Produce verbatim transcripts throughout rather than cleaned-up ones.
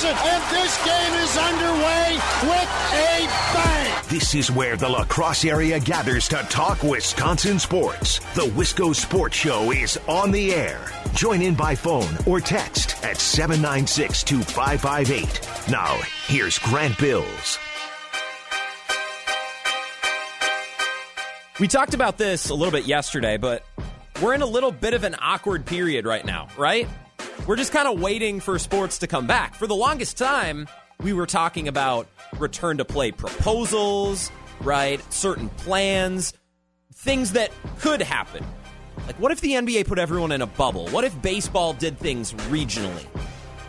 Johnson, and this game is underway with a bang. This is where the La Crosse area gathers to talk Wisconsin sports. The Wisco Sports Show is on the air. Join in by phone or text at seven nine six, two five five eight. Now, here's Grant Bills. We talked about this a little bit yesterday, but we're in a little bit of an awkward period right now, right? We're just kind of waiting for sports to come back. For the longest time, we were talking about return to play proposals, right? Certain plans, things that could happen. Like, what if the N B A put everyone in a bubble? What if baseball did things regionally,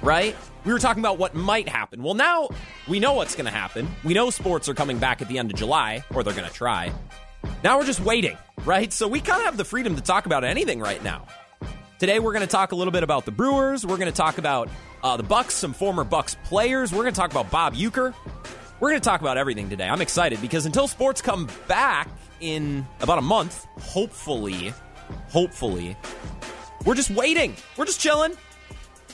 right? We were talking about what might happen. Well, now we know what's going to happen. We know sports are coming back at the end of July, or they're going to try. Now we're just waiting, right? So we kind of have the freedom to talk about anything right now. Today we're going to talk a little bit about the Brewers. We're going to talk about uh, the Bucks, some former Bucks players. We're going to talk about Bob Uecker. We're going to talk about everything today. I'm excited because until sports come back in about a month, hopefully, hopefully, we're just waiting. We're just chilling,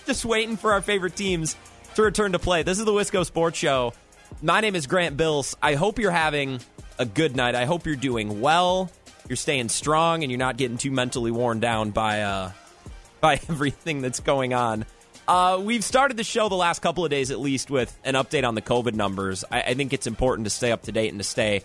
just waiting for our favorite teams to return to play. This is the Wisco Sports Show. My name is Grant Bills. I hope you're having a good night. I hope you're doing well, you're staying strong, and you're not getting too mentally worn down by uh, by everything that's going on. Uh, we've started the show the last couple of days, at least, with an update on the COVID numbers. I, I think it's important to stay up to date and to stay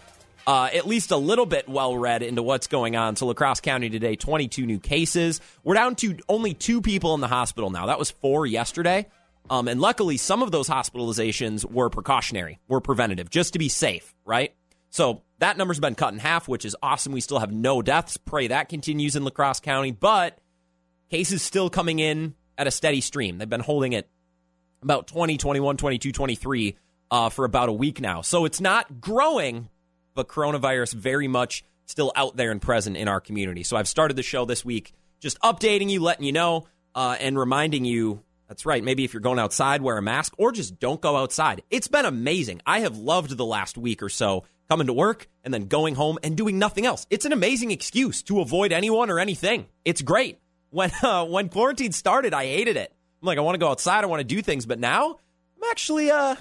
uh, at least a little bit well-read into what's going on. So La Crosse County today, twenty-two new cases. We're down to only two people in the hospital now. That was four yesterday. Um, and luckily, some of those hospitalizations were precautionary, were preventative, just to be safe, right? So that number's been cut in half, which is awesome. We still have no deaths. Pray that continues in La Crosse County, but cases still coming in at a steady stream. They've been holding it about twenty, twenty-one, twenty-two, twenty-three uh, for about a week now. So it's not growing, but coronavirus very much still out there and present in our community. So I've started the show this week just updating you, letting you know, uh, and reminding you, that's right, maybe if you're going outside, wear a mask, or just don't go outside. It's been amazing. I have loved the last week or so, coming to work and then going home and doing nothing else. It's an amazing excuse to avoid anyone or anything. It's great. When uh, when quarantine started, I hated it. I'm like, I want to go outside. I want to do things. But now I'm actually uh,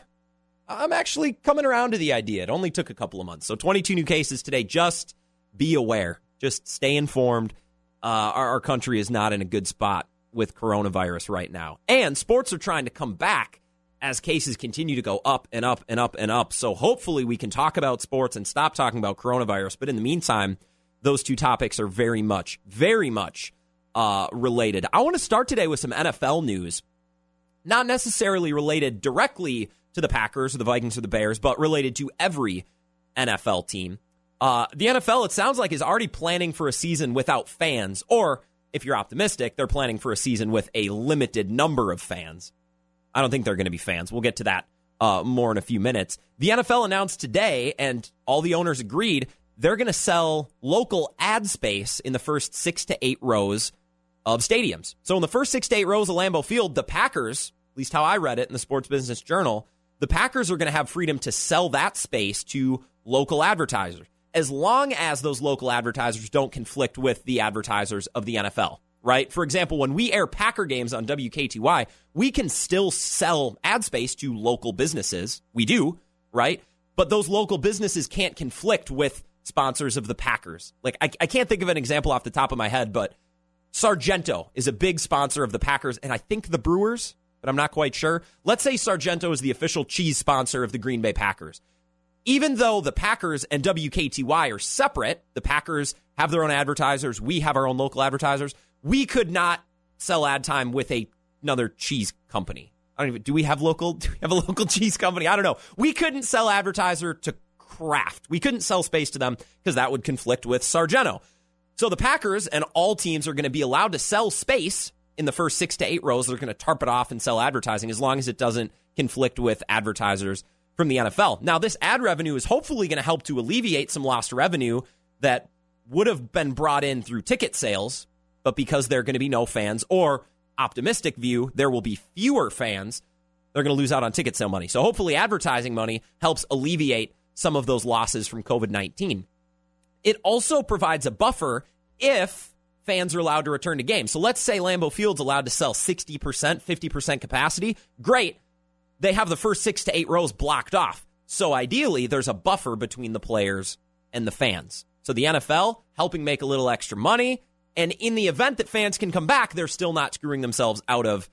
I'm actually coming around to the idea. It only took a couple of months. So twenty-two new cases today. Just be aware. Just stay informed. Uh, our, our country is not in a good spot with coronavirus right now. And sports are trying to come back as cases continue to go up and up and up and up. So hopefully we can talk about sports and stop talking about coronavirus. But in the meantime, those two topics are very much, very much uh, related. I want to start today with some N F L news, not necessarily related directly to the Packers or the Vikings or the Bears, but related to every N F L team. Uh, the N F L, it sounds like, is already planning for a season without fans, or if you're optimistic, they're planning for a season with a limited number of fans. I don't think they're going to be fans. We'll get to that uh, more in a few minutes. The N F L announced today, and all the owners agreed, they're going to sell local ad space in the first six to eight rows of stadiums. So in the first six to eight rows of Lambeau Field, the Packers, at least how I read it in the Sports Business Journal, the Packers are going to have freedom to sell that space to local advertisers, as long as those local advertisers don't conflict with the advertisers of the N F L. Right? For example, when we air Packer games on W K T Y, we can still sell ad space to local businesses. We do, right? But those local businesses can't conflict with sponsors of the Packers. Like, I, I can't think of an example off the top of my head, but Sargento is a big sponsor of the Packers, and I think the Brewers, but I'm not quite sure. Let's say Sargento is the official cheese sponsor of the Green Bay Packers. Even though the Packers and W K T Y are separate, the Packers have their own advertisers, we have our own local advertisers, we could not sell ad time with a, another cheese company. I don't even, do we have local, do we have a local cheese company? I don't know. We couldn't sell advertiser to Kraft. We couldn't sell space to them because that would conflict with Sargento. So the Packers and all teams are going to be allowed to sell space in the first six to eight rows. They're going to tarp it off and sell advertising as long as it doesn't conflict with advertisers from the N F L. Now, this ad revenue is hopefully going to help to alleviate some lost revenue that would have been brought in through ticket sales. But because there are going to be no fans, or optimistic view, there will be fewer fans, they're going to lose out on ticket sale money. So hopefully advertising money helps alleviate some of those losses from COVID nineteen. It also provides a buffer if fans are allowed to return to games. So let's say Lambeau Field's allowed to sell sixty percent, fifty percent capacity. Great. they have the first six to eight rows blocked off. So ideally, there's a buffer between the players and the fans. So the N F L helping make a little extra money. And in the event that fans can come back, they're still not screwing themselves out of,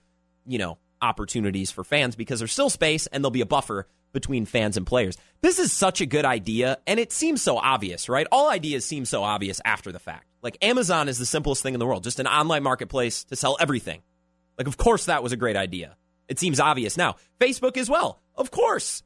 you know, opportunities for fans because there's still space and there'll be a buffer between fans and players. This is such a good idea, and it seems so obvious, right? All ideas seem so obvious after the fact. Like, Amazon is the simplest thing in the world, just an online marketplace to sell everything. Like, of course that was a great idea. It seems obvious now. Facebook as well, of course.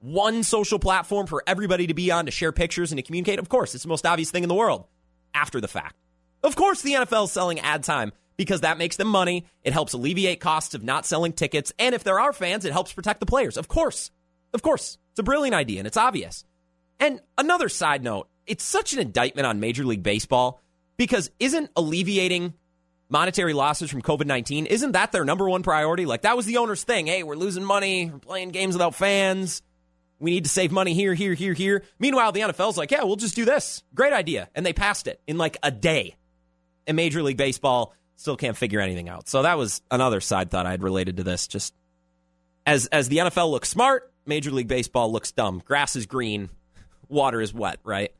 One social platform for everybody to be on, to share pictures and to communicate. Of course, it's the most obvious thing in the world after the fact. Of course the N F L is selling ad time because that makes them money. It helps alleviate costs of not selling tickets. And if there are fans, it helps protect the players. Of course. Of course, it's a brilliant idea, and it's obvious. And another side note, it's such an indictment on Major League Baseball because isn't alleviating monetary losses from COVID nineteen, isn't that their number one priority? Like, that was the owner's thing. Hey, we're losing money. We're playing games without fans. We need to save money here, here, here, here. Meanwhile, the N F L's like, yeah, we'll just do this. Great idea. And they passed it in like a day. And Major League Baseball still can't figure anything out. So that was another side thought I had related to this. Just as as the N F L looks smart, Major League Baseball looks dumb. Grass is green, water is wet, right?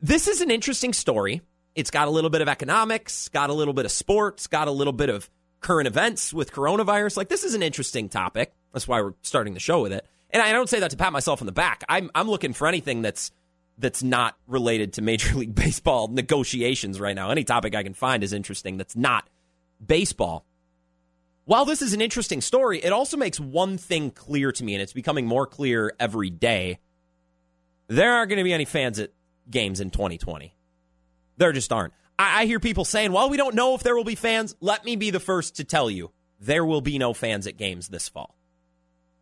This is an interesting story. It's got a little bit of economics, got a little bit of sports, got a little bit of current events with coronavirus. Like, this is an interesting topic. That's why we're starting the show with it. And I don't say that to pat myself on the back. I'm I'm looking for anything that's that's not related to Major League Baseball negotiations right now. Any topic I can find is interesting that's not baseball. While this is an interesting story, it also makes one thing clear to me, and it's becoming more clear every day. There aren't going to be any fans at games in twenty twenty. There just aren't. I-, I hear people saying, well, we don't know if there will be fans. Let me be the first to tell you, there will be no fans at games this fall.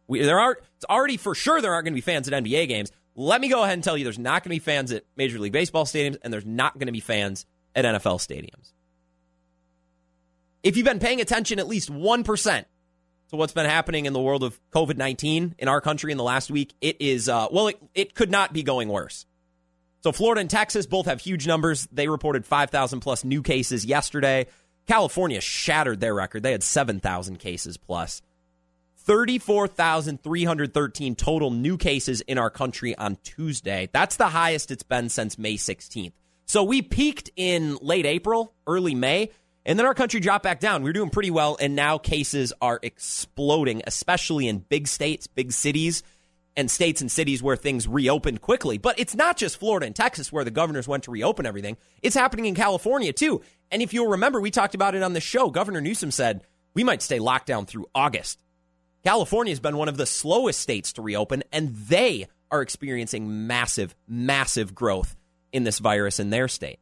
We, there aren't. It's already for sure there aren't going to be fans at N B A games. Let me go ahead and tell you there's not going to be fans at Major League Baseball stadiums, and there's not going to be fans at N F L stadiums. If you've been paying attention at least one percent to what's been happening in the world of COVID nineteen in our country in the last week, it is, uh, well, it, it could not be going worse. So Florida and Texas both have huge numbers. They reported five thousand plus new cases yesterday. California shattered their record. They had seven thousand cases plus. thirty-four thousand three hundred thirteen total new cases in our country on Tuesday. That's the highest it's been since May sixteenth. So we peaked in late April, early May. And then our country dropped back down. We were doing pretty well, and now cases are exploding, especially in big states, big cities, and states and cities where things reopened quickly. But it's not just Florida and Texas where the governors went to reopen everything. It's happening in California, too. And if you'll remember, we talked about it on the show. Governor Newsom said, we might stay locked down through August. California has been one of the slowest states to reopen, and they are experiencing massive, massive growth in this virus in their state.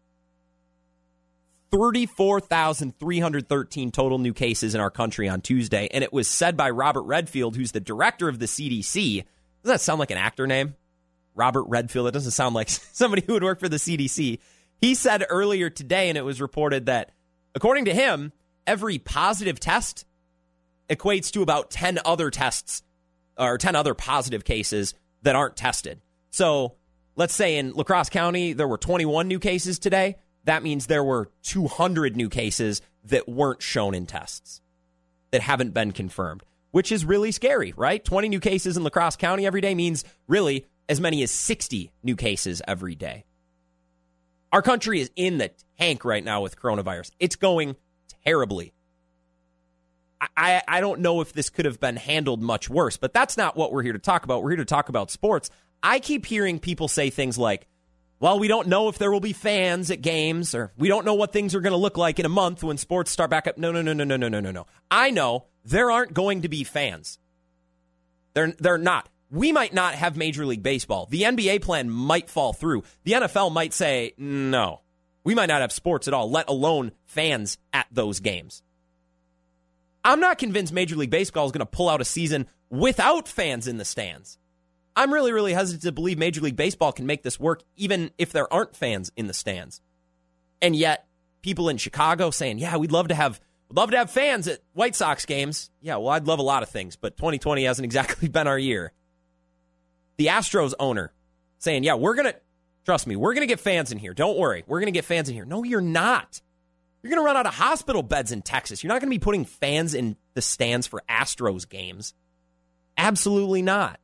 thirty-four thousand three hundred thirteen total new cases in our country on Tuesday. And it was said by Robert Redfield, who's the director of the C D C. Doesn't that sound like an actor name? Robert Redfield. That doesn't sound like somebody who would work for the C D C. He said earlier today, and it was reported that, according to him, every positive test equates to about ten other tests or ten other positive cases that aren't tested. So let's say in La Crosse County, there were twenty-one new cases today. That means there were two hundred new cases that weren't shown in tests, that haven't been confirmed, which is really scary, right? twenty new cases in La Crosse County every day means really as many as sixty new cases every day. Our country is in the tank right now with coronavirus. It's going terribly. I, I, I don't know if this could have been handled much worse, but that's not what we're here to talk about. We're here to talk about sports. I keep hearing people say things like, well, we don't know if there will be fans at games, or we don't know what things are going to look like in a month when sports start back up. No, no, no, no, no, no, no, no, no. I know there aren't going to be fans. They're, they're not. We might not have Major League Baseball. The N B A plan might fall through. The N F L might say, no, we might not have sports at all, let alone fans at those games. I'm not convinced Major League Baseball is going to pull out a season without fans in the stands. I'm really, really hesitant to believe Major League Baseball can make this work even if there aren't fans in the stands. And yet, people in Chicago saying, yeah, we'd love to have we'd love to have fans at White Sox games. Yeah, well, I'd love a lot of things, but twenty twenty hasn't exactly been our year. The Astros owner saying, yeah, we're going to, trust me, we're going to get fans in here. Don't worry. We're going to get fans in here. No, you're not. You're going to run out of hospital beds in Texas. You're not going to be putting fans in the stands for Astros games. Absolutely not.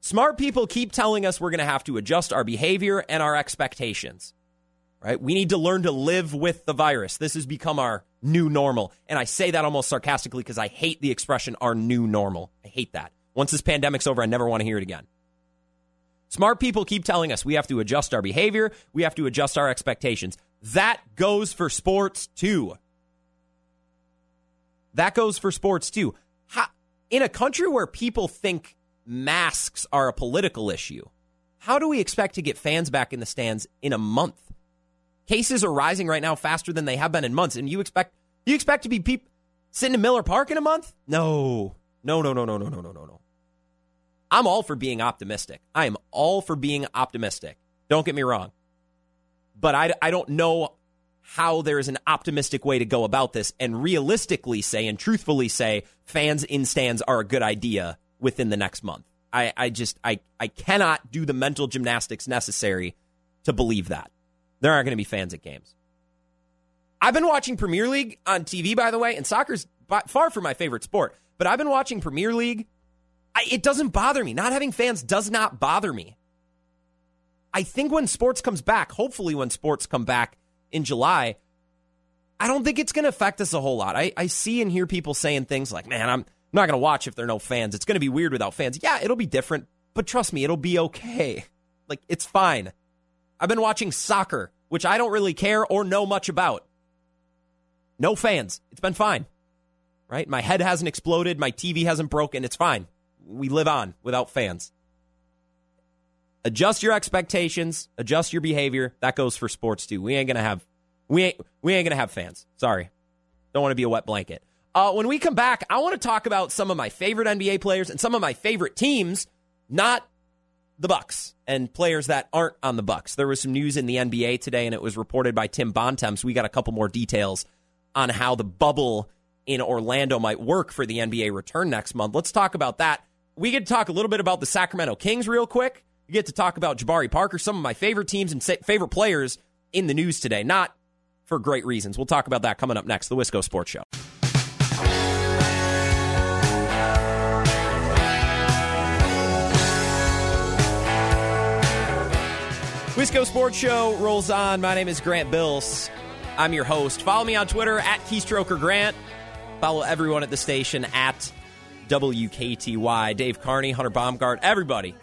Smart people keep telling us we're going to have to adjust our behavior and our expectations, right? We need to learn to live with the virus. This has become our new normal. And I say that almost sarcastically because I hate the expression, our new normal. I hate that. Once this pandemic's over, I never want to hear it again. Smart people keep telling us we have to adjust our behavior. We have to adjust our expectations. That goes for sports too. That goes for sports too. How, in a country where people think masks are a political issue, how do we expect to get fans back in the stands in a month? Cases are rising right now faster than they have been in months, and you expect you expect to be peop- sitting in Miller Park in a month? No, no, no, no, no, no, no, no, no, no. I'm all for being optimistic. I am all for being optimistic. Don't get me wrong, but I I don't know how there is an optimistic way to go about this and realistically say and truthfully say fans in stands are a good idea within the next month. I, I just, I, I cannot do the mental gymnastics necessary to believe that. There aren't going to be fans at games. I've been watching Premier League on T V, by the way, and soccer's by, far from my favorite sport, but I've been watching Premier League. I, it doesn't bother me. Not having fans does not bother me. I think when sports comes back, hopefully when sports come back in July, I don't think it's going to affect us a whole lot. I, I see and hear people saying things like, man, I'm I'm not going to watch if there are no fans. It's going to be weird without fans. Yeah, it'll be different, but trust me, it'll be okay. Like, it's fine. I've been watching soccer, which I don't really care or know much about. No fans. It's been fine, right? My head hasn't exploded. My T V hasn't broken. It's fine. We live on without fans. Adjust your expectations. Adjust your behavior. That goes for sports, too. We ain't going to have we ain't, we ain't going to have fans. Sorry. Don't want to be a wet blanket. Uh, when we come back, I want to talk about some of my favorite N B A players and some of my favorite teams, not the Bucks, and players that aren't on the Bucks. There was some news in the N B A today, and it was reported by Tim Bontemps. We got a couple more details on how the bubble in Orlando might work for the N B A return next month. Let's talk about that. We get to talk a little bit about the Sacramento Kings real quick. We get to talk about Jabari Parker, some of my favorite teams and favorite players in the news today, not for great reasons. We'll talk about that coming up next, the Wisco Sports Show. Wisco Sports Show rolls on. My name is Grant Bills. I'm your host. Follow me on Twitter at KeystrokerGrant. Follow everyone at the station at W K T Y. Dave Carney, Hunter Baumgart, everybody.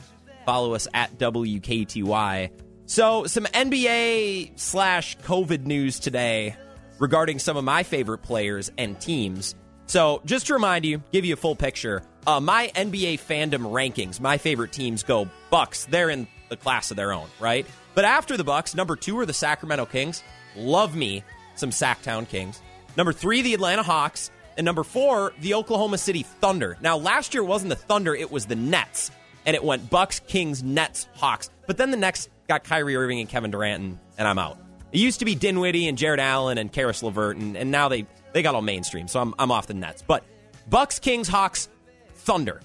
Follow us at W K T Y. So some N B A slash COVID news today regarding some of my favorite players and teams. So just to remind you, give you a full picture, uh, my N B A fandom rankings, my favorite teams go Bucks. They're in the class of their own, right? But after the Bucks, number two are the Sacramento Kings. Love me some Sacktown Kings. Number three, the Atlanta Hawks. And number four, the Oklahoma City Thunder. Now, last year wasn't the Thunder, it was the Nets. And it went Bucks, Kings, Nets, Hawks. But then the next got Kyrie Irving and Kevin Durant, and, and I'm out. It used to be Dinwiddie and Jared Allen and Karis LeVert, and, and now they, they got all mainstream, so I'm, I'm off the Nets. But Bucks, Kings, Hawks, Thunder.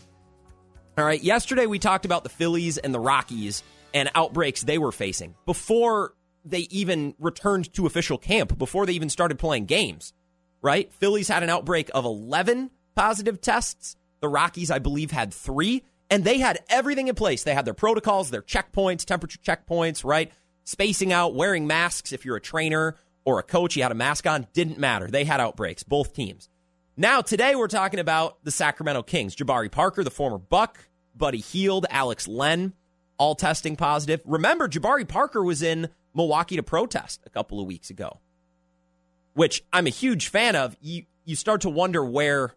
All right, yesterday we talked about the Phillies and the Rockies and outbreaks they were facing before they even returned to official camp, before they even started playing games, right? Phillies had an outbreak of eleven positive tests. The Rockies, I believe, had three, and they had everything in place. They had their protocols, their checkpoints, temperature checkpoints, right? Spacing out, wearing masks. If you're a trainer or a coach, you had a mask on, didn't matter. They had outbreaks, both teams. Now, today, we're talking about the Sacramento Kings. Jabari Parker, the former Buck, Buddy Hield, Alex Len, all testing positive. Remember, Jabari Parker was in Milwaukee to protest a couple of weeks ago, which I'm a huge fan of. You you start to wonder where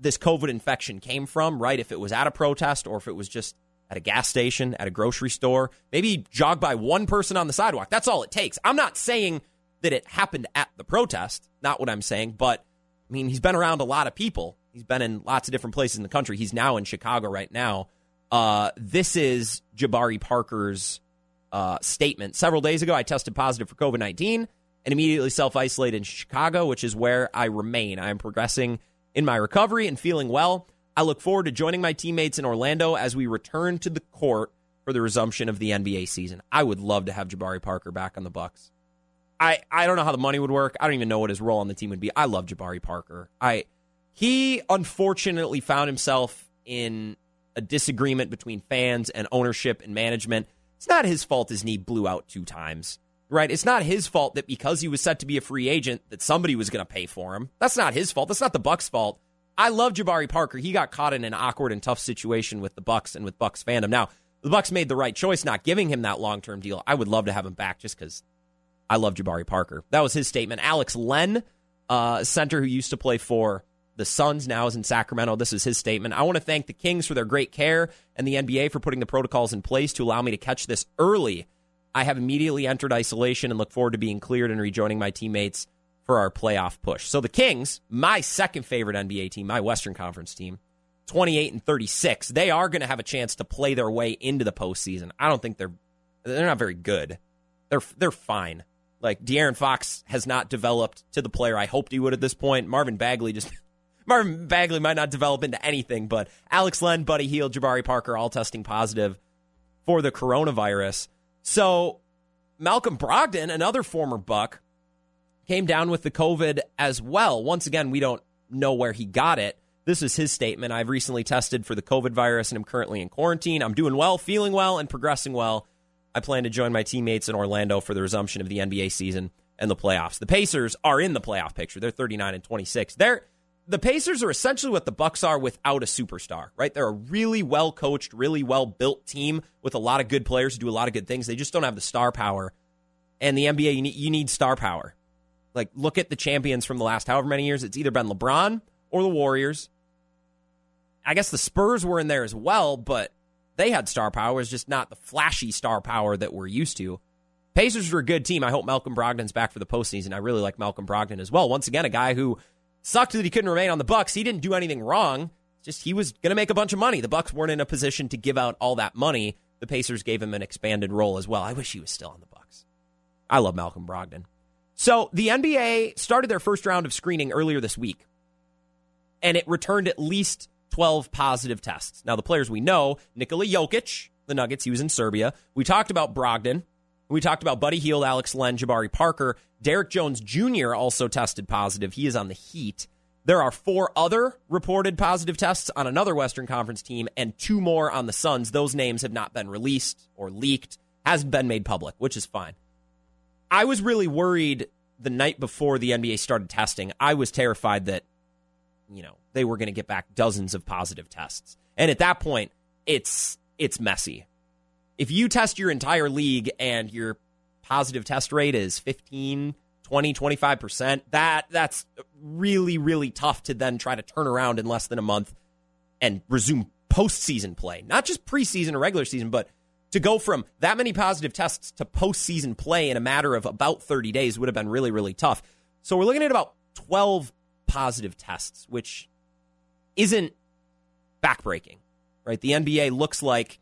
this COVID infection came from, right? If it was at a protest or if it was just at a gas station, at a grocery store, maybe jogged by one person on the sidewalk. That's all it takes. I'm not saying that it happened at the protest, not what I'm saying, but I mean, he's been around a lot of people. He's been in lots of different places in the country. He's now in Chicago right now. Uh, this is Jabari Parker's uh, statement. Several days ago, I tested positive for COVID nineteen and immediately self-isolated in Chicago, which is where I remain. I am progressing in my recovery and feeling well. I look forward to joining my teammates in Orlando as we return to the court for the resumption of the N B A season. I would love to have Jabari Parker back on the Bucks. I, I don't know how the money would work. I don't even know what his role on the team would be. I love Jabari Parker. I He unfortunately found himself in a disagreement between fans and ownership and management. It's not his fault his knee blew out two times, right? It's not his fault that because he was set to be a free agent that somebody was going to pay for him. That's not his fault. That's not the Bucks' fault. I love Jabari Parker. He got caught in an awkward and tough situation with the Bucks and with Bucks fandom. Now, the Bucks made the right choice not giving him that long-term deal. I would love to have him back just because I love Jabari Parker. That was his statement. Alex Len, uh, center who used to play for the Suns, now is in Sacramento. This is his statement. I want to thank the Kings for their great care and the N B A for putting the protocols in place to allow me to catch this early. I have immediately entered isolation and look forward to being cleared and rejoining my teammates for our playoff push. So the Kings, my second favorite N B A team, my Western Conference team, twenty-eight and thirty-six, they are going to have a chance to play their way into the postseason. I don't think they're they're not very good. They're they're fine. Like De'Aaron Fox has not developed to the player I hoped he would at this point. Marvin Bagley just Marvin Bagley might not develop into anything. But Alex Len, Buddy Hield, Jabari Parker all testing positive for the coronavirus. So Malcolm Brogdon, another former Buck, came down with the COVID as well. Once again, we don't know where he got it. This is his statement. I've recently tested for the COVID virus and I'm currently in quarantine. I'm doing well, feeling well, and progressing well. I plan to join my teammates in Orlando for the resumption of the N B A season and the playoffs. The Pacers are in the playoff picture. They're thirty-nine and twenty-six. They're the Pacers are essentially what the Bucks are without a superstar, right? They're a really well-coached, really well-built team with a lot of good players who do a lot of good things. They just don't have the star power. And the N B A, you need, you need star power. Like, look at the champions from the last however many years. It's either been LeBron or the Warriors. I guess the Spurs were in there as well, but they had star power. It's just not the flashy star power that we're used to. Pacers are a good team. I hope Malcolm Brogdon's back for the postseason. I really like Malcolm Brogdon as well. Once again, a guy who sucked that he couldn't remain on the Bucks. He didn't do anything wrong. Just he was going to make a bunch of money. The Bucks weren't in a position to give out all that money. The Pacers gave him an expanded role as well. I wish he was still on the Bucks. I love Malcolm Brogdon. So the N B A started their first round of screening earlier this week, and it returned at least twelve positive tests. Now, the players we know, Nikola Jokic, the Nuggets, he was in Serbia. We talked about Brogdon. We talked about Buddy Hield, Alex Len, Jabari Parker. Derrick Jones Junior also tested positive. He is on the Heat. There are four other reported positive tests on another Western Conference team and two more on the Suns. Those names have not been released or leaked, hasn't been made public, which is fine. I was really worried the night before the N B A started testing. I was terrified that, you know, they were going to get back dozens of positive tests. And at that point, it's it's messy. If you test your entire league and your positive test rate is fifteen, twenty, twenty-five percent, that, that's really, really tough to then try to turn around in less than a month and resume postseason play. Not just preseason or regular season, but to go from that many positive tests to postseason play in a matter of about thirty days would have been really, really tough. So we're looking at about twelve positive tests, which isn't backbreaking, right? The N B A looks like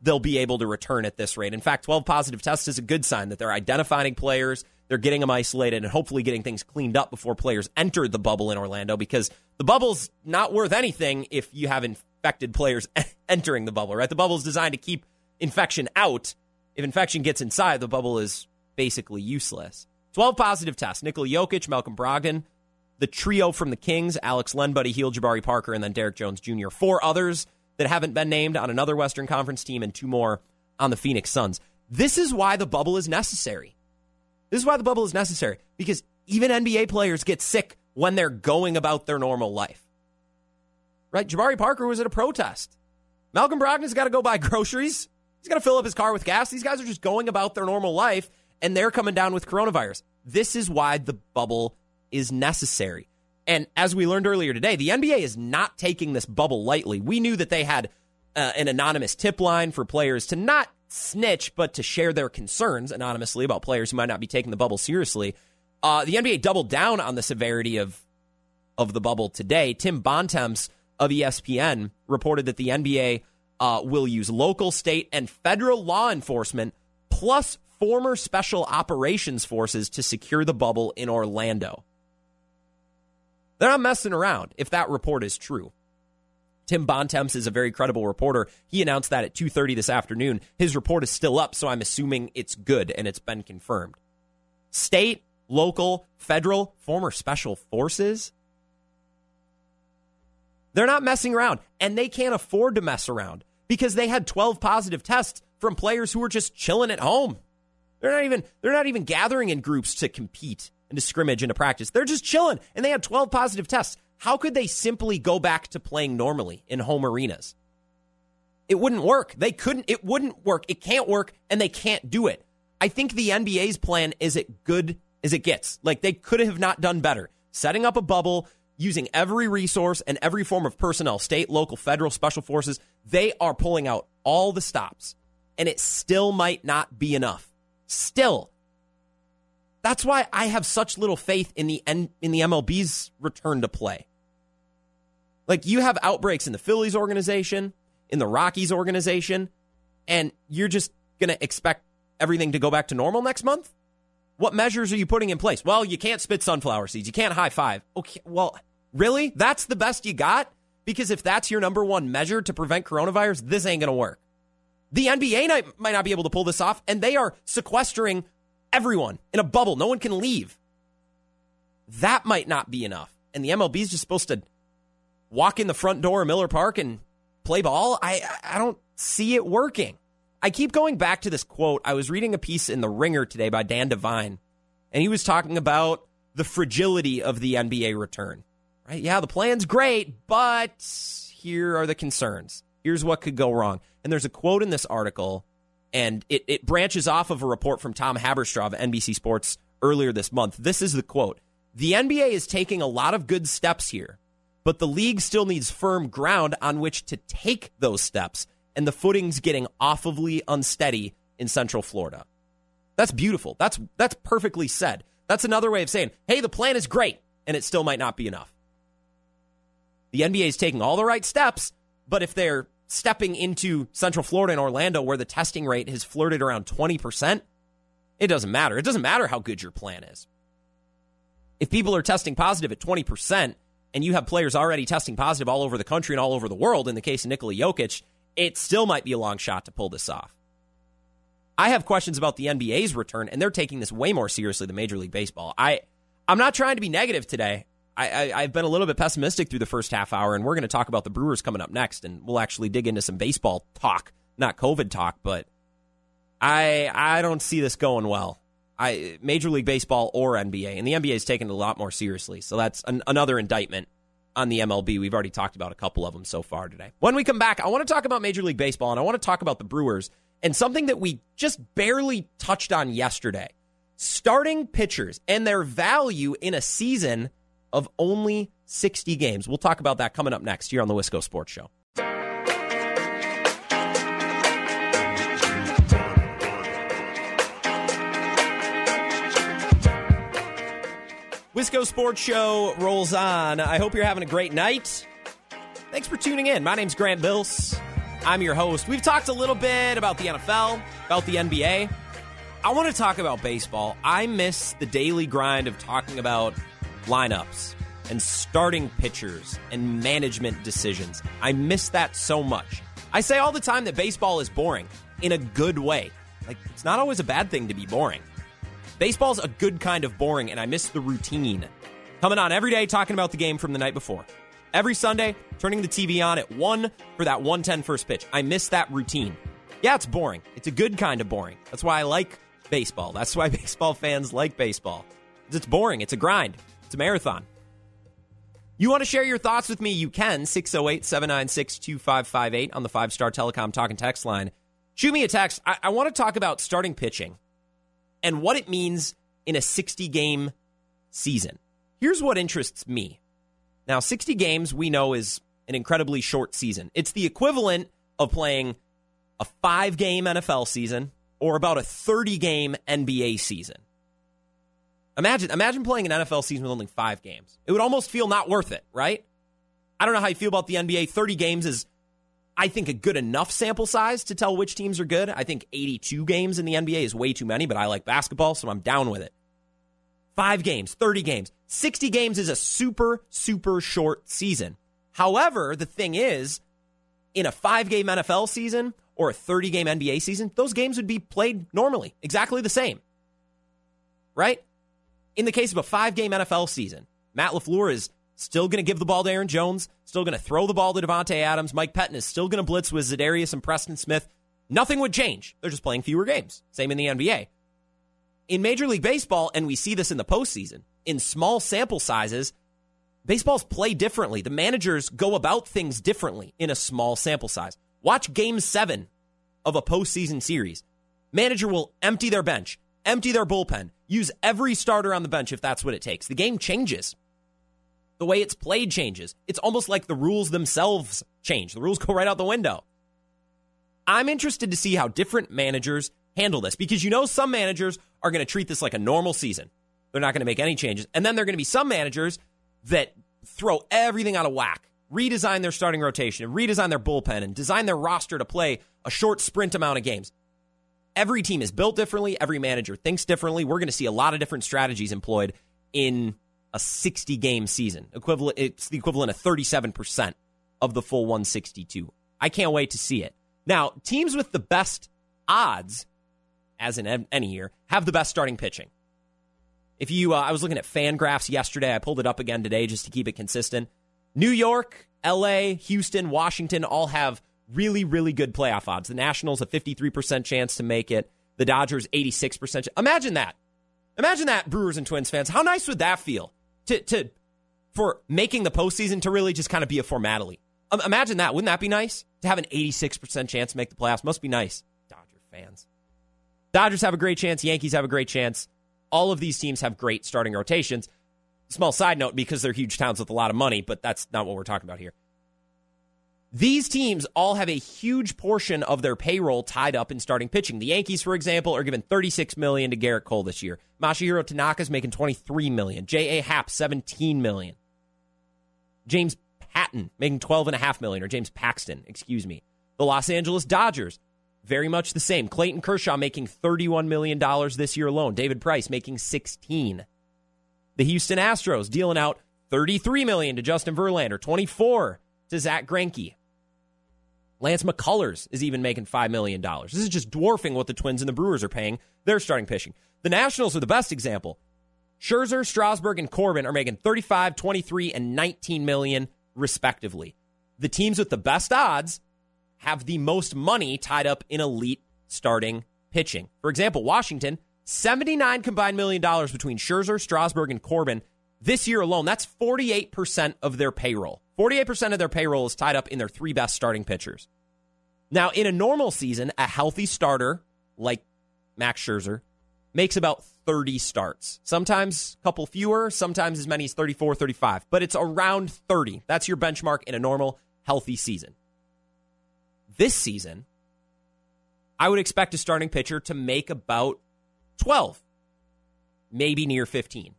they'll be able to return at this rate. In fact, twelve positive tests is a good sign that they're identifying players, they're getting them isolated, and hopefully getting things cleaned up before players enter the bubble in Orlando, because the bubble's not worth anything if you have infected players entering the bubble, right? The bubble's designed to keep infection out. If infection gets inside, the bubble is basically useless. twelve positive tests. Nikola Jokic, Malcolm Brogdon, the trio from the Kings, Alex Len, Buddy Hield, Jabari Parker, and then Derrick Jones Junior Four others that haven't been named on another Western Conference team and two more on the Phoenix Suns. This is why the bubble is necessary. This is why the bubble is necessary, because even N B A players get sick when they're going about their normal life. Right? Jabari Parker was at a protest. Malcolm Brogdon's got to go buy groceries. He's got to fill up his car with gas. These guys are just going about their normal life, and they're coming down with coronavirus. This is why the bubble is necessary. And as we learned earlier today, the N B A is not taking this bubble lightly. We knew that they had uh, an anonymous tip line for players to not snitch, but to share their concerns anonymously about players who might not be taking the bubble seriously. Uh, the N B A doubled down on the severity of, of the bubble today. Tim Bontemps of E S P N reported that the N B A uh, will use local, state, and federal law enforcement plus former special operations forces to secure the bubble in Orlando. They're not messing around if that report is true. Tim Bontemps is a very credible reporter. He announced that at two thirty this afternoon. His report is still up, so I'm assuming it's good and it's been confirmed. State, local, federal, former special forces? They're not messing around, and they can't afford to mess around because they had twelve positive tests from players who were just chilling at home. They're not even they're not even gathering in groups to compete and to scrimmage and to practice. They're just chilling, and they had twelve positive tests. How could they simply go back to playing normally in home arenas? It wouldn't work. They couldn't. It wouldn't work. It can't work, and they can't do it. I think the N B A's plan is as good as it gets. Like, they could have not done better. Setting up a bubble, using every resource and every form of personnel, state, local, federal, special forces, they are pulling out all the stops, and it still might not be enough. Still. That's why I have such little faith in the N- in the M L B's return to play. Like, you have outbreaks in the Phillies organization, in the Rockies organization, and you're just going to expect everything to go back to normal next month? What measures are you putting in place? Well, you can't spit sunflower seeds. You can't high five. Okay, well, really? That's the best you got? Because if that's your number one measure to prevent coronavirus, this ain't going to work. The N B A might not be able to pull this off, and they are sequestering everyone in a bubble. No one can leave. That might not be enough. And the M L B is just supposed to walk in the front door of Miller Park and play ball. I, I don't see it working. I keep going back to this quote. I was reading a piece in The Ringer today by Dan Devine, and he was talking about the fragility of the N B A return. Right? Yeah, the plan's great, but here are the concerns. Here's what could go wrong. And there's a quote in this article, and it, it branches off of a report from Tom Haberstroh of N B C Sports earlier this month. This is the quote. The N B A is taking a lot of good steps here, but the league still needs firm ground on which to take those steps, and the footing's getting awfully unsteady in Central Florida. That's beautiful. That's that's perfectly said. That's another way of saying, hey, the plan is great, and it still might not be enough. The N B A is taking all the right steps, but if they're stepping into Central Florida and Orlando, where the testing rate has flirted around twenty percent, it doesn't matter. It doesn't matter how good your plan is. If people are testing positive at twenty percent, and you have players already testing positive all over the country and all over the world, in the case of Nikola Jokic, it still might be a long shot to pull this off. I have questions about the N B A's return, and they're taking this way more seriously than Major League Baseball. I, I'm not trying to be negative today. I, I, I've been a little bit pessimistic through the first half hour, and we're going to talk about the Brewers coming up next, and we'll actually dig into some baseball talk, not COVID talk, but I I don't see this going well. I Major League Baseball or N B A, and the N B A is taking it a lot more seriously, so that's an, another indictment on the M L B. We've already talked about a couple of them so far today. When we come back, I want to talk about Major League Baseball, and I want to talk about the Brewers, and something that we just barely touched on yesterday. Starting pitchers and their value in a season of only sixty games. We'll talk about that coming up next here on the Wisco Sports Show. Wisco Sports Show rolls on. I hope you're having a great night. Thanks for tuning in. My name's Grant Bills. I'm your host. We've talked a little bit about the N F L, about the N B A. I want to talk about baseball. I miss the daily grind of talking about lineups and starting pitchers and management decisions. I miss that so much. I say all the time that baseball is boring in a good way. Like, it's not always a bad thing to be boring. Baseball's a good kind of boring, and I miss the routine. Coming on every day, talking about the game from the night before. Every Sunday, turning the T V on at one for that one ten first pitch. I miss that routine. Yeah, it's boring. It's a good kind of boring. That's why I like baseball. That's why baseball fans like baseball. It's boring. It's a grind. It's a marathon. You want to share your thoughts with me? You can. six oh eight, seven nine six, two five five eight on the five-star telecom talk and text line. Shoot me a text. I, I want to talk about starting pitching and what it means in a sixty-game season. Here's what interests me. Now, sixty games, we know, is an incredibly short season. It's the equivalent of playing a five-game N F L season or about a thirty-game N B A season. Imagine imagine playing an N F L season with only five games. It would almost feel not worth it, right? I don't know how you feel about the N B A. thirty games is, I think, a good enough sample size to tell which teams are good. I think eighty-two games in the N B A is way too many, but I like basketball, so I'm down with it. Five games, thirty games. sixty games is a super, super short season. However, the thing is, in a five-game N F L season or a thirty-game N B A season, those games would be played normally, exactly the same, right? In the case of a five-game N F L season, Matt LaFleur is still going to give the ball to Aaron Jones, still going to throw the ball to Devontae Adams. Mike Pettin is still going to blitz with Za'Darius and Preston Smith. Nothing would change. They're just playing fewer games. Same in the N B A. In Major League Baseball, and we see this in the postseason, in small sample sizes, baseballs play differently. The managers go about things differently in a small sample size. Watch Game seven of a postseason series. Manager will empty their bench, empty their bullpen, use every starter on the bench if that's what it takes. The game changes. The way it's played changes. It's almost like the rules themselves change. The rules go right out the window. I'm interested to see how different managers handle this, because you know some managers are going to treat this like a normal season. They're not going to make any changes. And then there are going to be some managers that throw everything out of whack, redesign their starting rotation, and redesign their bullpen, and design their roster to play a short sprint amount of games. Every team is built differently. Every manager thinks differently. We're going to see a lot of different strategies employed in a sixty-game season. Equivalent, it's the equivalent of thirty-seven percent of the full one sixty-two. I can't wait to see it. Now, teams with the best odds, as in any year, have the best starting pitching. If you, uh, I was looking at FanGraphs yesterday. I pulled it up again today just to keep it consistent. New York, L A, Houston, Washington all have really, really good playoff odds. The Nationals, a fifty-three percent chance to make it. The Dodgers, eighty-six percent. Imagine that. Imagine that, Brewers and Twins fans. How nice would that feel to, to for making the postseason to really just kind of be a formality? Um, imagine that. Wouldn't that be nice? To have an eighty-six percent chance to make the playoffs. Must be nice, Dodger fans. Dodgers have a great chance. Yankees have a great chance. All of these teams have great starting rotations. Small side note, because they're huge towns with a lot of money, but that's not what we're talking about here. These teams all have a huge portion of their payroll tied up in starting pitching. The Yankees, for example, are giving thirty-six million dollars to Garrett Cole this year. Masahiro Tanaka's making twenty-three million dollars. J A. Happ, seventeen million dollars. James Patton making twelve point five million dollars, or James Paxton, excuse me. The Los Angeles Dodgers, very much the same. Clayton Kershaw making thirty-one million dollars this year alone. David Price making sixteen million dollars. The Houston Astros dealing out thirty-three million dollars to Justin Verlander, twenty-four million dollars to Zach Greinke. Lance McCullers is even making five million dollars. This is just dwarfing what the Twins and the Brewers are paying their starting pitching. The Nationals are the best example. Scherzer, Strasburg, and Corbin are making thirty-five, twenty-three, and nineteen million dollars respectively. The teams with the best odds have the most money tied up in elite starting pitching. For example, Washington, seventy-nine combined million dollars between Scherzer, Strasburg, and Corbin this year alone. That's forty-eight percent of their payroll. forty-eight percent of their payroll is tied up in their three best starting pitchers. Now, in a normal season, a healthy starter like Max Scherzer makes about thirty starts. Sometimes a couple fewer, sometimes as many as thirty-four, thirty-five, but it's around thirty. That's your benchmark in a normal, healthy season. This season, I would expect a starting pitcher to make about twelve, maybe near fifteen.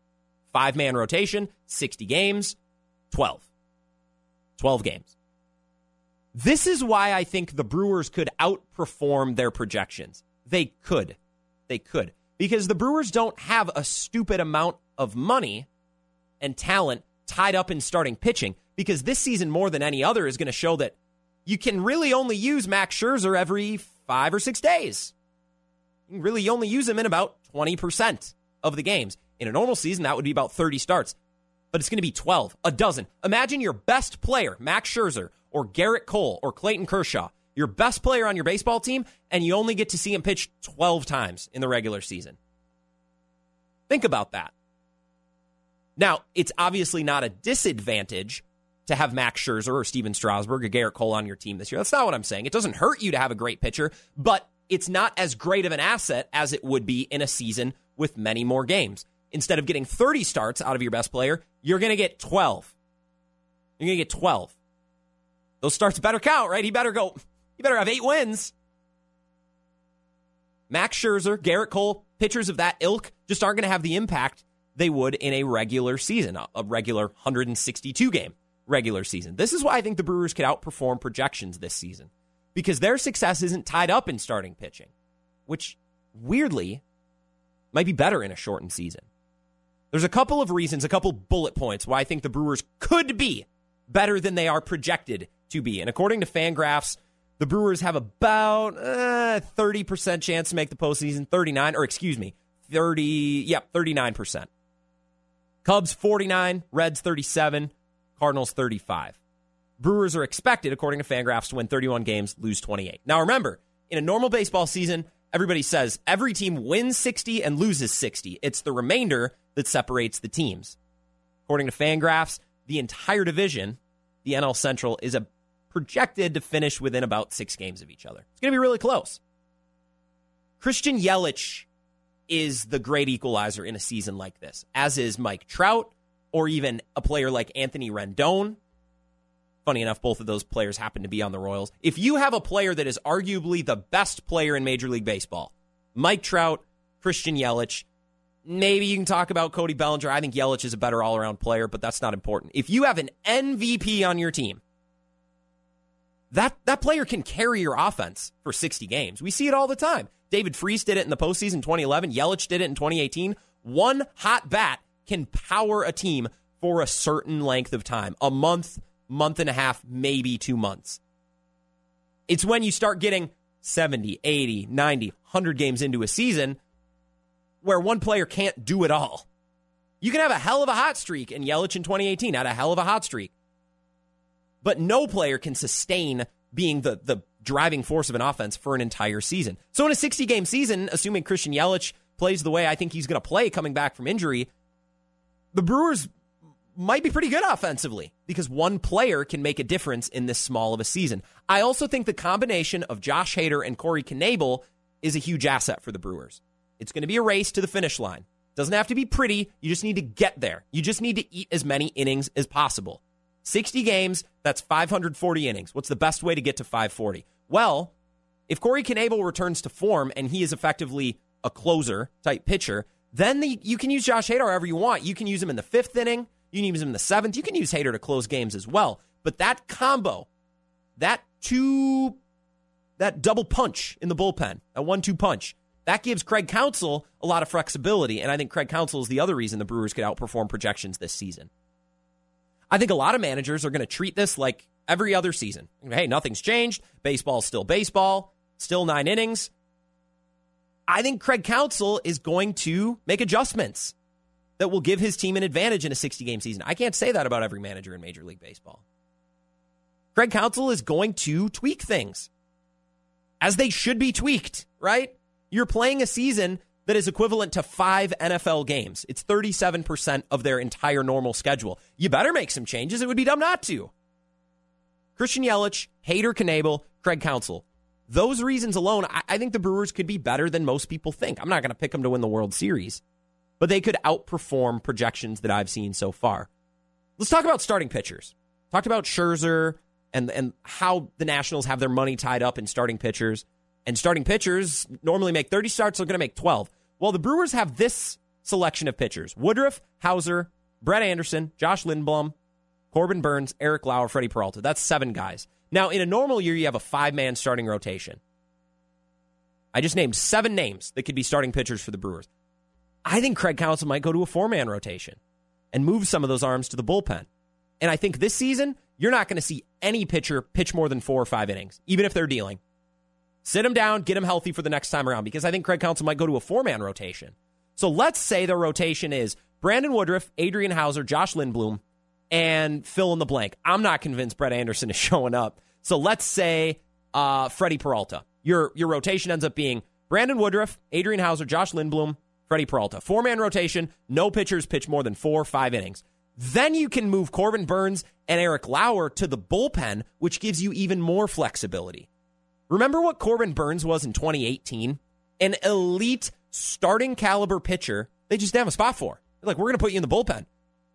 Five-man rotation, sixty games, twelve. twelve games. This is why I think the Brewers could outperform their projections. They could. They could. Because the Brewers don't have a stupid amount of money and talent tied up in starting pitching, because this season more than any other is going to show that you can really only use Max Scherzer every five or six days. You can really only use him in about twenty percent of the games. In a normal season, that would be about thirty starts. But it's going to be twelve, a dozen. Imagine your best player, Max Scherzer, or Garrett Cole, or Clayton Kershaw, your best player on your baseball team, and you only get to see him pitch twelve times in the regular season. Think about that. Now, it's obviously not a disadvantage to have Max Scherzer or Steven Strasburg or Garrett Cole on your team this year. That's not what I'm saying. It doesn't hurt you to have a great pitcher, but it's not as great of an asset as it would be in a season with many more games. Instead of getting thirty starts out of your best player, you're going to get twelve. You're going to get twelve. Those starts better count, right? He better go. He better have eight wins. Max Scherzer, Garrett Cole, pitchers of that ilk just aren't going to have the impact they would in a regular season, a regular one sixty-two game regular season. This is why I think the Brewers could outperform projections this season, because their success isn't tied up in starting pitching, which weirdly might be better in a shortened season. There's a couple of reasons, a couple bullet points why I think the Brewers could be better than they are projected to be. And according to FanGraphs, the Brewers have about uh, thirty percent chance to make the postseason, thirty-nine, or excuse me, thirty, yep, yeah, thirty-nine percent. Cubs, forty-nine, Reds, thirty-seven, Cardinals thirty-five. Brewers are expected, according to FanGraphs, to win thirty-one games, lose twenty-eight. Now remember, in a normal baseball season, everybody says every team wins sixty and loses sixty. It's the remainder that separates the teams. According to FanGraphs, the entire division, the N L Central, is a projected to finish within about six games of each other. It's going to be really close. Christian Yelich is the great equalizer in a season like this, as is Mike Trout or even a player like Anthony Rendon. Funny enough, both of those players happen to be on the Royals. If you have a player that is arguably the best player in Major League Baseball, Mike Trout, Christian Yelich, maybe you can talk about Cody Bellinger. I think Yelich is a better all-around player, but that's not important. If you have an M V P on your team, that, that player can carry your offense for sixty games. We see it all the time. David Freese did it in the postseason twenty eleven. Yelich did it in twenty eighteen. One hot bat can power a team for a certain length of time. A month, month and a half, maybe two months. It's when you start getting seventy, eighty, ninety, one hundred games into a season where one player can't do it all. You can have a hell of a hot streak, and Yelich in twenty eighteen had a hell of a hot streak. But no player can sustain being the, the driving force of an offense for an entire season. So in a sixty-game season, assuming Christian Yelich plays the way I think he's going to play coming back from injury, the Brewers might be pretty good offensively because one player can make a difference in this small of a season. I also think the combination of Josh Hader and Corey Knebel is a huge asset for the Brewers. It's going to be a race to the finish line. Doesn't have to be pretty. You just need to get there. You just need to eat as many innings as possible. sixty games, that's five hundred forty innings. What's the best way to get to five forty? Well, if Corey Knebel returns to form and he is effectively a closer-type pitcher, then the, you can use Josh Hader however you want. You can use him in the fifth inning. You can use him in the seventh. You can use Hader to close games as well. But that combo, that two, that double punch in the bullpen, a one-two punch, that gives Craig Counsell a lot of flexibility, and I think Craig Counsell is the other reason the Brewers could outperform projections this season. I think a lot of managers are going to treat this like every other season. Hey, nothing's changed. Baseball's still baseball. Still nine innings. I think Craig Counsell is going to make adjustments that will give his team an advantage in a sixty-game season. I can't say that about every manager in Major League Baseball. Craig Counsell is going to tweak things as they should be tweaked, right? You're playing a season that is equivalent to five N F L games. It's thirty-seven percent of their entire normal schedule. You better make some changes. It would be dumb not to. Christian Yelich, Hader, Knebel, Craig Counsell. Those reasons alone, I, I think the Brewers could be better than most people think. I'm not going to pick them to win the World Series, but they could outperform projections that I've seen so far. Let's talk about starting pitchers. Talked about Scherzer and, and how the Nationals have their money tied up in starting pitchers. And starting pitchers normally make thirty starts, they're going to make twelve. Well, the Brewers have this selection of pitchers. Woodruff, Hauser, Brett Anderson, Josh Lindblom, Corbin Burns, Eric Lauer, Freddie Peralta. That's seven guys. Now, in a normal year, you have a five-man starting rotation. I just named seven names that could be starting pitchers for the Brewers. I think Craig Counsell might go to a four-man rotation and move some of those arms to the bullpen. And I think this season, you're not going to see any pitcher pitch more than four or five innings, even if they're dealing. Sit him down, get him healthy for the next time around, because I think Craig Counsell might go to a four-man rotation. So let's say the rotation is Brandon Woodruff, Adrian Hauser, Josh Lindblom, and fill in the blank. I'm not convinced Brett Anderson is showing up. So let's say uh, Freddie Peralta. Your, your rotation ends up being Brandon Woodruff, Adrian Hauser, Josh Lindblom, Freddie Peralta. Four-man rotation, no pitchers pitch more than four or five innings. Then you can move Corbin Burns and Eric Lauer to the bullpen, which gives you even more flexibility. Remember what Corbin Burns was in twenty eighteen? An elite starting caliber pitcher they just didn't have a spot for. They're like, we're going to put you in the bullpen.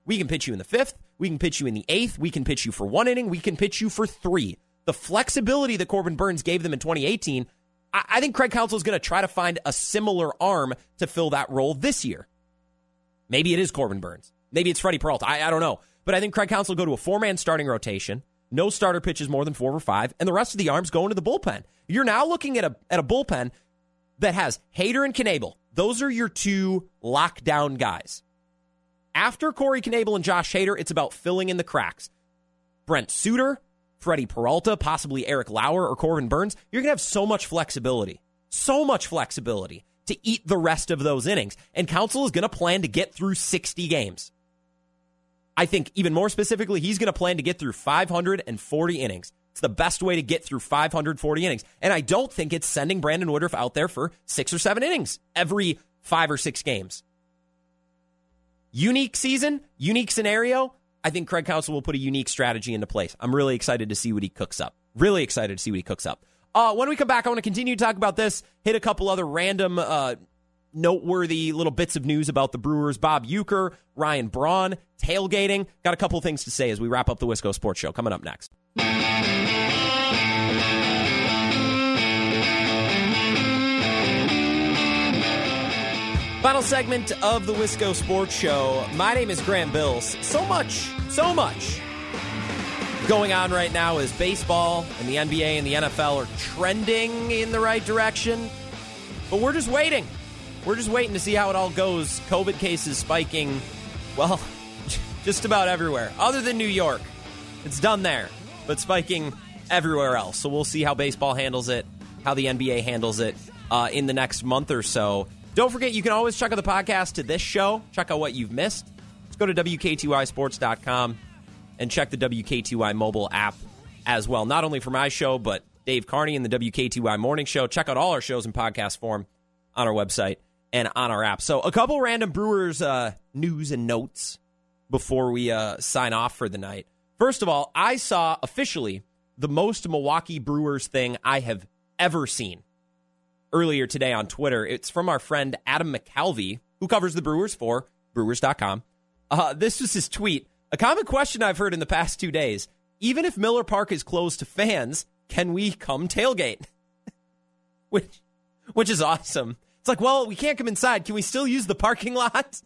We can pitch you in the fifth. We can pitch you in the eighth. We can pitch you for one inning. We can pitch you for three. The flexibility that Corbin Burns gave them in twenty eighteen, I, I think Craig Counsell is going to try to find a similar arm to fill that role this year. Maybe it is Corbin Burns. Maybe it's Freddie Peralta. I, I don't know. But I think Craig Counsell will go to a four-man starting rotation. No starter pitches more than four or five, and the rest of the arms go into the bullpen. You're now looking at a at a bullpen that has Hader and Knebel. Those are your two lockdown guys. After Corey Knebel and Josh Hader, it's about filling in the cracks. Brent Suter, Freddie Peralta, possibly Eric Lauer or Corbin Burns. You're going to have so much flexibility, so much flexibility to eat the rest of those innings. And Counsell is going to plan to get through sixty games. I think even more specifically, he's going to plan to get through five hundred forty innings. It's the best way to get through five hundred forty innings. And I don't think it's sending Brandon Woodruff out there for six or seven innings every five or six games. Unique season, unique scenario. I think Craig Counsell will put a unique strategy into place. I'm really excited to see what he cooks up. Really excited to see what he cooks up. Uh, when we come back, I want to continue to talk about this, hit a couple other random uh, noteworthy little bits of news about the Brewers. Bob Uecker, Ryan Braun, tailgating. Got a couple things to say as we wrap up the Wisco Sports Show. Coming up next. Final segment of the Wisco Sports Show. My name is Grant Bills. So much, so much going on right now as baseball and the N B A and the N F L are trending in the right direction. But we're just waiting. We're just waiting to see how it all goes. COVID cases spiking, well, just about everywhere. Other than New York. It's done there. But spiking everywhere else. So we'll see how baseball handles it, how the N B A handles it uh, in the next month or so. Don't forget, you can always check out the podcast to this show. Check out what you've missed. Just go to W K T Y sports dot com and check the W K T Y mobile app as well. Not only for my show, but Dave Carney and the W K T Y Morning Show. Check out all our shows in podcast form on our website and on our app. So a couple random Brewers uh, news and notes before we uh, sign off for the night. First of all, I saw officially the most Milwaukee Brewers thing I have ever seen. Earlier today on Twitter, it's from our friend Adam McAlvey, who covers the Brewers for Brewers dot com. Uh, this was his tweet. A common question I've heard in the past two days, even if Miller Park is closed to fans, can we come tailgate? which, which is awesome. It's like, well, we can't come inside. Can we still use the parking lot?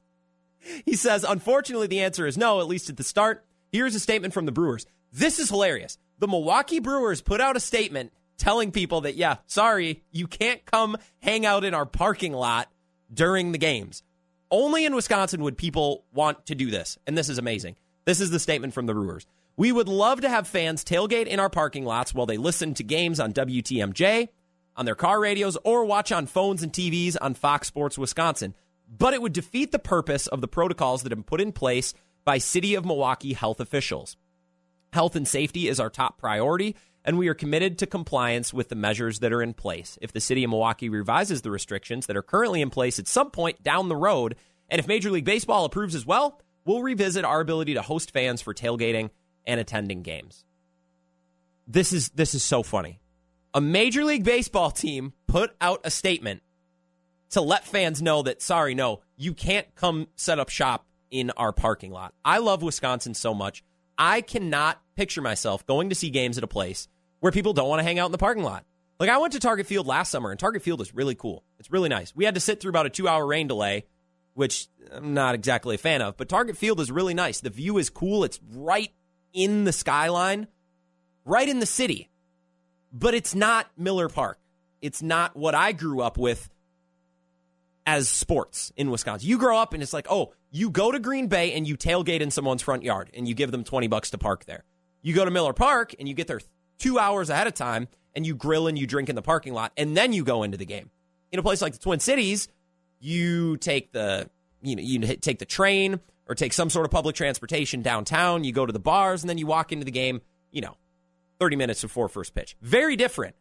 He says, unfortunately, the answer is no, at least at the start. Here's a statement from the Brewers. This is hilarious. The Milwaukee Brewers put out a statement telling people that, yeah, sorry, you can't come hang out in our parking lot during the games. Only in Wisconsin would people want to do this, and this is amazing. This is the statement from the Brewers. We would love to have fans tailgate in our parking lots while they listen to games on W T M J, on their car radios, or watch on phones and T Vs on Fox Sports Wisconsin. But it would defeat the purpose of the protocols that have been put in place by City of Milwaukee health officials. Health and safety is our top priority, and we are committed to compliance with the measures that are in place. If the City of Milwaukee revises the restrictions that are currently in place at some point down the road, and if Major League Baseball approves as well, we'll revisit our ability to host fans for tailgating and attending games. This is this is so funny. A Major League Baseball team put out a statement to let fans know that, sorry, no, you can't come set up shop in our parking lot. I love Wisconsin so much. I cannot picture myself going to see games at a place where people don't want to hang out in the parking lot. Like, I went to Target Field last summer, and Target Field is really cool. It's really nice. We had to sit through about a two-hour rain delay, which I'm not exactly a fan of, but Target Field is really nice. The view is cool. It's right in the skyline, right in the city. But it's not Miller Park. It's not what I grew up with as sports in Wisconsin. You grow up, and it's like, oh, you go to Green Bay, and you tailgate in someone's front yard, and you give them twenty bucks to park there. You go to Miller Park, and you get their two hours ahead of time, and you grill and you drink in the parking lot, and then you go into the game. In a place like the Twin Cities, you take the you know you take the train or take some sort of public transportation downtown, you go to the bars, and then you walk into the game, you know, thirty minutes before first pitch. Very different.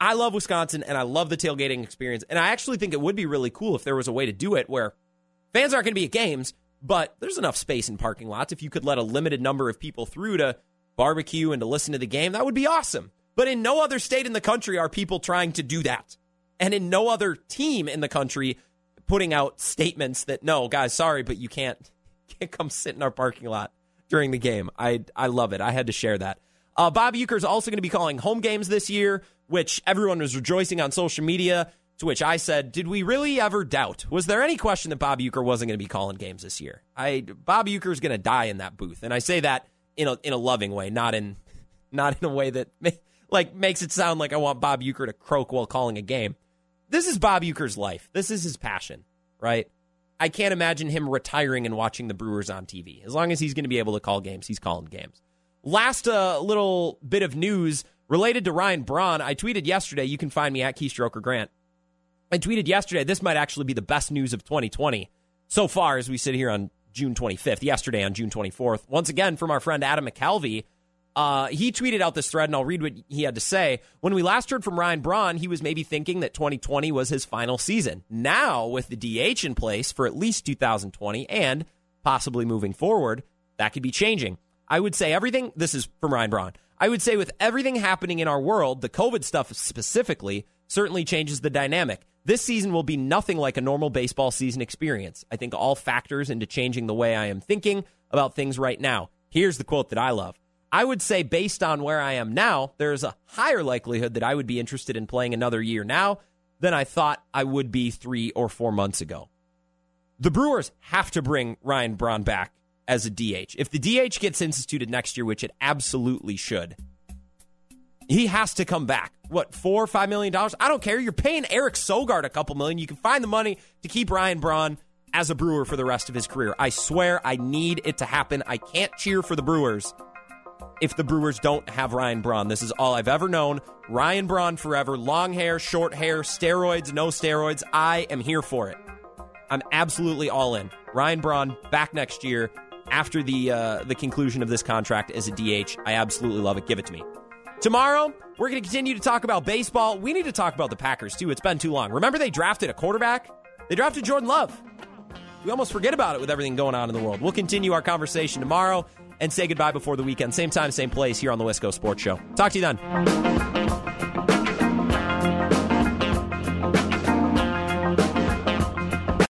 I love Wisconsin, and I love the tailgating experience, and I actually think it would be really cool if there was a way to do it where fans aren't going to be at games, but there's enough space in parking lots. If you could let a limited number of people through to barbecue and to listen to the game, that would be awesome. But in no other state in the country are people trying to do that. And in no other team in the country putting out statements that, no, guys, sorry, but you can't can't come sit in our parking lot during the game. I I love it. I had to share that. Uh, Bob Uecker is also going to be calling home games this year, which everyone was rejoicing on social media, to which I said, did we really ever doubt? Was there any question that Bob Uecker wasn't going to be calling games this year? I Bob Uecker is going to die in that booth. And I say that in a in a loving way, not in not in a way that may, like makes it sound like I want Bob Uecker to croak while calling a game. This is Bob Uecker's life. This is his passion, right? I can't imagine him retiring and watching the Brewers on T V. As long as he's going to be able to call games, he's calling games. Last uh, little bit of news related to Ryan Braun. I tweeted yesterday. You can find me at Keystroker Grant. I tweeted yesterday, this might actually be the best news of twenty twenty so far as we sit here on June twenty-fifth, yesterday on June twenty-fourth. Once again, from our friend Adam McKelvey, uh, he tweeted out this thread, and I'll read what he had to say. When we last heard from Ryan Braun, he was maybe thinking that twenty twenty was his final season. Now, with the D H in place for at least two thousand twenty and possibly moving forward, that could be changing. I would say everything, this is from Ryan Braun, I would say with everything happening in our world, the COVID stuff specifically, certainly changes the dynamic. This season will be nothing like a normal baseball season experience. I think all factors into changing the way I am thinking about things right now. Here's the quote that I love. I would say based on where I am now, there is a higher likelihood that I would be interested in playing another year now than I thought I would be three or four months ago. The Brewers have to bring Ryan Braun back as a D H. If the D H gets instituted next year, which it absolutely should, he has to come back. What, four or five million dollars? I don't care. You're paying Eric Sogard a couple million. You can find the money to keep Ryan Braun as a Brewer for the rest of his career. I swear I need it to happen. I can't cheer for the Brewers if the Brewers don't have Ryan Braun. This is all I've ever known. Ryan Braun forever. Long hair, short hair, steroids, no steroids. I am here for it. I'm absolutely all in. Ryan Braun back next year after the uh, the conclusion of this contract as a D H. I absolutely love it. Give it to me. Tomorrow, we're going to continue to talk about baseball. We need to talk about the Packers, too. It's been too long. Remember they drafted a quarterback? They drafted Jordan Love. We almost forget about it with everything going on in the world. We'll continue our conversation tomorrow and say goodbye before the weekend. Same time, same place here on the Wisco Sports Show. Talk to you then.